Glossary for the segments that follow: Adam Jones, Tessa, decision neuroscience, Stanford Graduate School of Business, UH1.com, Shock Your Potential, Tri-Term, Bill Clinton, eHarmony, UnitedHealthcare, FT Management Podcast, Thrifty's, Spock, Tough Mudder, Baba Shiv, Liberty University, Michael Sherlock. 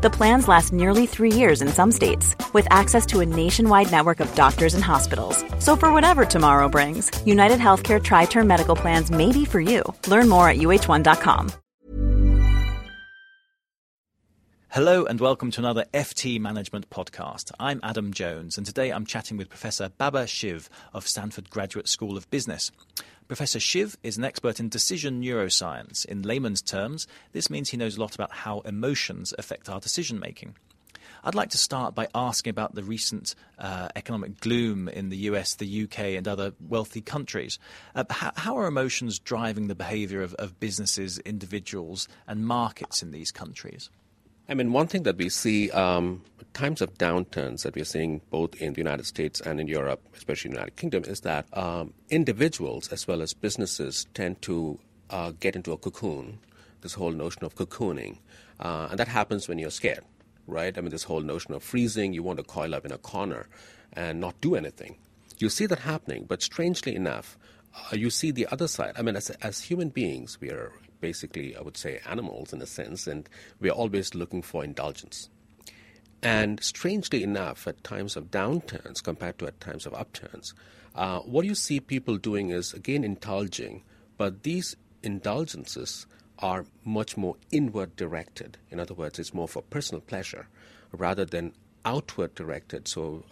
The plans last nearly 3 years in some states, with access to a nationwide network of doctors and hospitals. So for whatever tomorrow brings, UnitedHealthcare Tri-Term Medical Plans may be for you. Learn more at UH1.com. Hello and welcome to another FT Management Podcast. I'm Adam Jones and today I'm chatting with Professor Baba Shiv of Stanford Graduate School of Business. Professor Shiv is an expert in decision neuroscience. In layman's terms, this means he knows a lot about how emotions affect our decision-making. I'd like to start by asking about the recent economic gloom in the US, the UK and other wealthy countries. How are emotions driving the behaviour of businesses, individuals and markets in these countries? I mean, one thing that we see, times of downturns that we're seeing both in the United States and in Europe, especially in the United Kingdom, is that individuals as well as businesses tend to get into a cocoon, this whole notion of cocooning. And that happens when you're scared, right? I mean, this whole notion of freezing, you want to coil up in a corner and not do anything. You see that happening, but strangely enough, you see the other side. I mean, as human beings, we are basically, I would say, animals in a sense, and we're always looking for indulgence. And strangely enough, at times of downturns compared to at times of upturns, what you see people doing is, again, indulging, but these indulgences are much more inward directed. In other words, it's more for personal pleasure rather than outward directed, so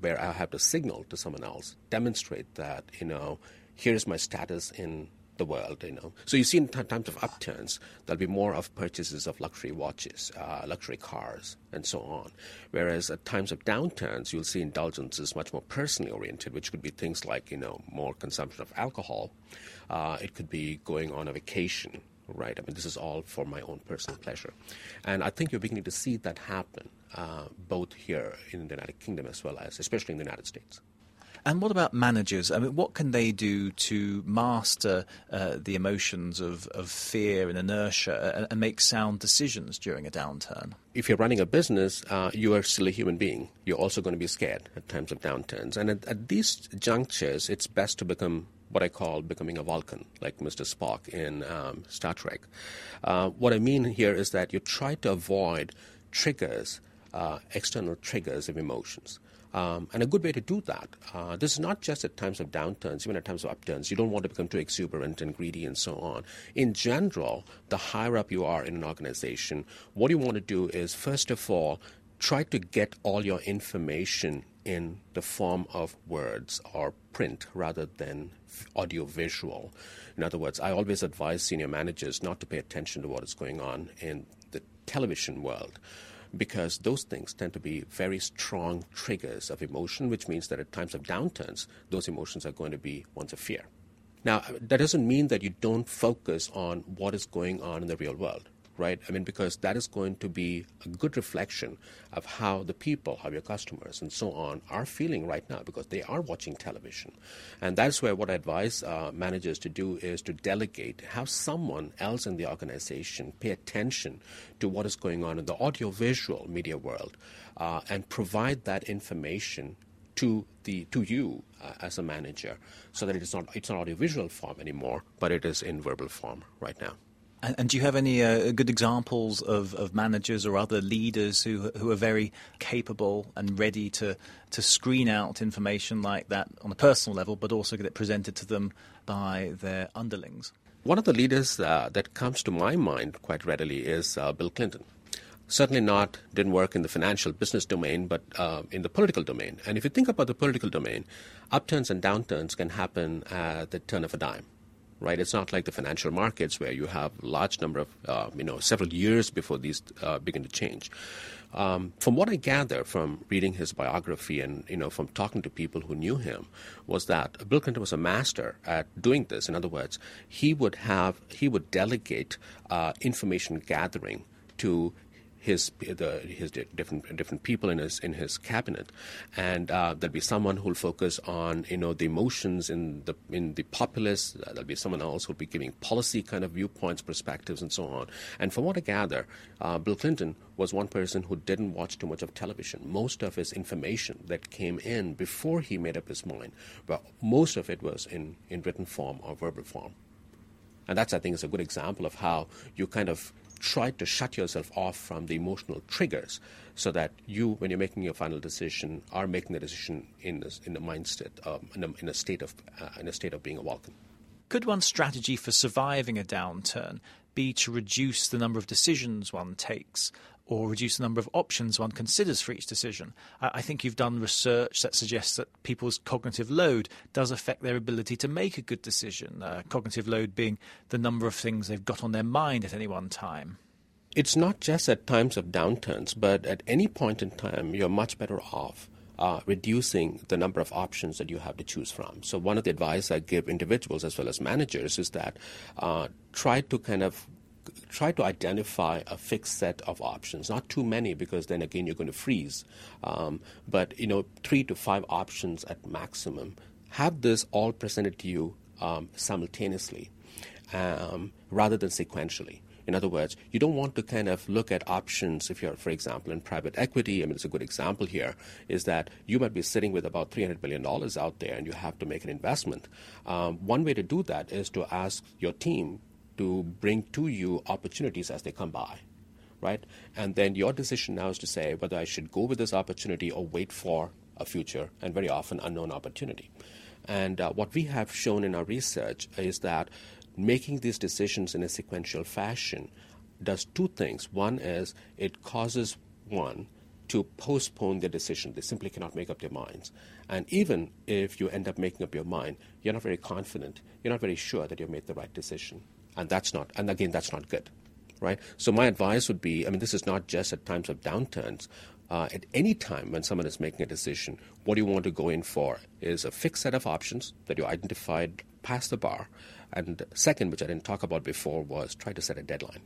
where I have to signal to someone else, demonstrate that, you know, here's my status in the world, you know. So you see in times of upturns, there'll be more of purchases of luxury watches, luxury cars, and so on. Whereas at times of downturns, you'll see indulgences much more personally oriented, which could be things like, you know, more consumption of alcohol. It could be going on a vacation, right? I mean, this is all for my own personal pleasure. And I think you're beginning to see that happen both here in the United Kingdom as well as, especially in the United States. And what about managers? I mean, what can they do to master the emotions of fear and inertia and make sound decisions during a downturn? If you're running a business, you are still a human being. You're also going to be scared at times of downturns. And at these junctures, it's best to become what I call becoming a Vulcan, like Mr. Spock in Star Trek. What I mean here is that you try to avoid triggers, external triggers of emotions. And a good way to do that, this is not just at times of downturns, even at times of upturns. You don't want to become too exuberant and greedy and so on. In general, the higher up you are in an organization, what you want to do is, first of all, try to get all your information in the form of words or print rather than audio-visual. In other words, I always advise senior managers not to pay attention to what is going on in the television world, because those things tend to be very strong triggers of emotion, which means that at times of downturns, those emotions are going to be ones of fear. Now, that doesn't mean that you don't focus on what is going on in the real world, right? I mean, because that is going to be a good reflection of how the people, how your customers and so on are feeling right now, because they are watching television. And that's where what I advise managers to do is to delegate, have someone else in the organization pay attention to what is going on in the audiovisual media world and provide that information to you as a manager, so that it's not audiovisual form anymore, but it is in verbal form right now. And do you have any good examples of managers or other leaders who are very capable and ready to screen out information like that on a personal level, but also get it presented to them by their underlings? One of the leaders that comes to my mind quite readily is Bill Clinton. Certainly didn't work in the financial business domain, but in the political domain. And if you think about the political domain, upturns and downturns can happen at the turn of a dime. Right, it's not like the financial markets where you have a large number of, several years before these begin to change. From what I gather from reading his biography and, you know, from talking to people who knew him, was that Bill Clinton was a master at doing this. In other words, he would delegate information gathering to his different people in his cabinet, and there'll be someone who'll focus on the emotions in the populace. There'll be someone else who'll be giving policy kind of viewpoints, perspectives, and so on. And from what I gather, Bill Clinton was one person who didn't watch too much of television. Most of his information that came in before he made up his mind, well, most of it was in written form or verbal form. And that's, I think, is a good example of how you kind of try to shut yourself off from the emotional triggers so that you, when you're making your final decision, are making the decision in the mindset, in a state of being awakened. Could one strategy for surviving a downturn be to reduce the number of decisions one takes or reduce the number of options one considers for each decision? I think you've done research that suggests that people's cognitive load does affect their ability to make a good decision, cognitive load being the number of things they've got on their mind at any one time. It's not just at times of downturns, but at any point in time, you're much better off reducing the number of options that you have to choose from. So one of the advice I give individuals as well as managers is that try to identify a fixed set of options, not too many because then again you're going to freeze, but 3 to 5 options at maximum. Have this all presented to you simultaneously rather than sequentially. In other words, you don't want to kind of look at options if you're, for example, in private equity. I mean, it's a good example here, is that you might be sitting with about $300 billion out there and you have to make an investment. One way to do that is to ask your team to bring to you opportunities as they come by, right? And then your decision now is to say whether I should go with this opportunity or wait for a future and very often unknown opportunity. And what we have shown in our research is that making these decisions in a sequential fashion does two things. One is it causes one to postpone their decision. They simply cannot make up their minds. And even if you end up making up your mind, you're not very confident. You're not very sure that you made the right decision. And again, that's not good, right? So my advice would be, I mean, this is not just at times of downturns. At any time when someone is making a decision, what you want to go in for is a fixed set of options that you identified past the bar. And second, which I didn't talk about before, was try to set a deadline.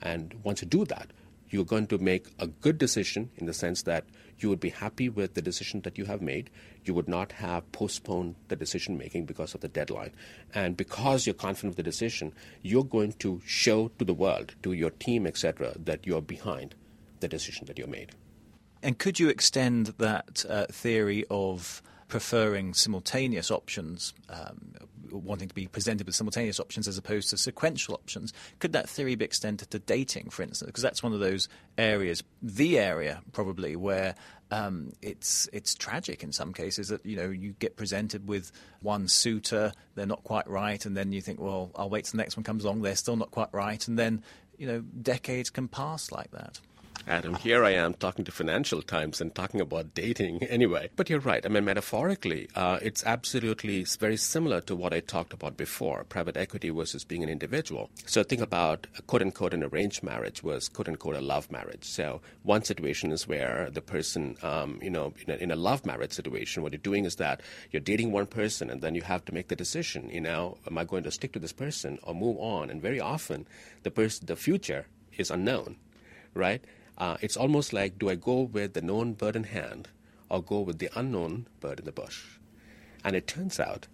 And once you do that, you're going to make a good decision in the sense that you would be happy with the decision that you have made. You would not have postponed the decision-making because of the deadline. And because you're confident of the decision, you're going to show to the world, to your team, etc., that you're behind the decision that you made. And could you extend that theory of preferring simultaneous options, wanting to be presented with simultaneous options as opposed to sequential options? Could that theory be extended to dating, for instance? Because that's one of those areas, the area probably, where it's tragic in some cases that, you get presented with one suitor, they're not quite right, and then you think, well, I'll wait till the next one comes along, they're still not quite right, and then, decades can pass like that. Adam, here I am talking to Financial Times and talking about dating anyway. But you're right. I mean, metaphorically, it's absolutely very similar to what I talked about before, private equity versus being an individual. So think about, quote-unquote, an arranged marriage was, quote-unquote, a love marriage. So one situation is where the person, in a love marriage situation, what you're doing is that you're dating one person and then you have to make the decision, am I going to stick to this person or move on? And very often, the future is unknown, right? It's almost like, do I go with the known bird in hand or go with the unknown bird in the bush? And it turns out,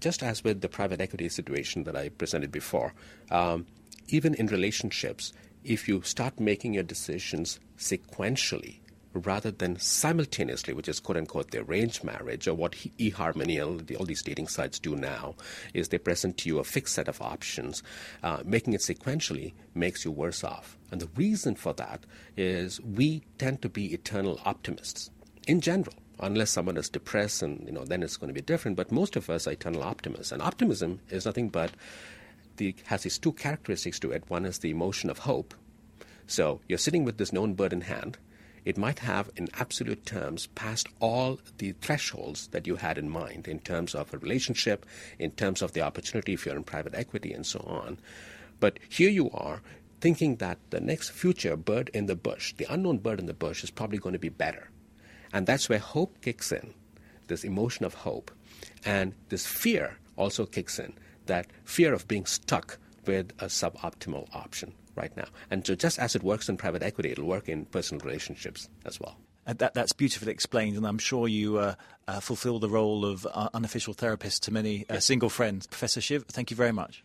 just as with the private equity situation that I presented before, even in relationships, if you start making your decisions sequentially rather than simultaneously, which is, quote-unquote, the arranged marriage, or what eHarmony and all these dating sites do now, is they present to you a fixed set of options. Making it sequentially makes you worse off. And the reason for that is we tend to be eternal optimists in general, unless someone is depressed and, then it's going to be different. But most of us are eternal optimists. And optimism is nothing but, has these two characteristics to it. One is the emotion of hope. So you're sitting with this known bird in hand. It might have, in absolute terms, passed all the thresholds that you had in mind in terms of a relationship, in terms of the opportunity if you're in private equity and so on. But here you are thinking that the next future bird in the bush, the unknown bird in the bush, is probably going to be better. And that's where hope kicks in, this emotion of hope. And this fear also kicks in, that fear of being stuck with a suboptimal option right now. And so just as it works in private equity, it'll work in personal relationships as well. That's beautifully explained, and I'm sure you fulfill the role of unofficial therapist to many single friends. Professor Shiv, thank you very much.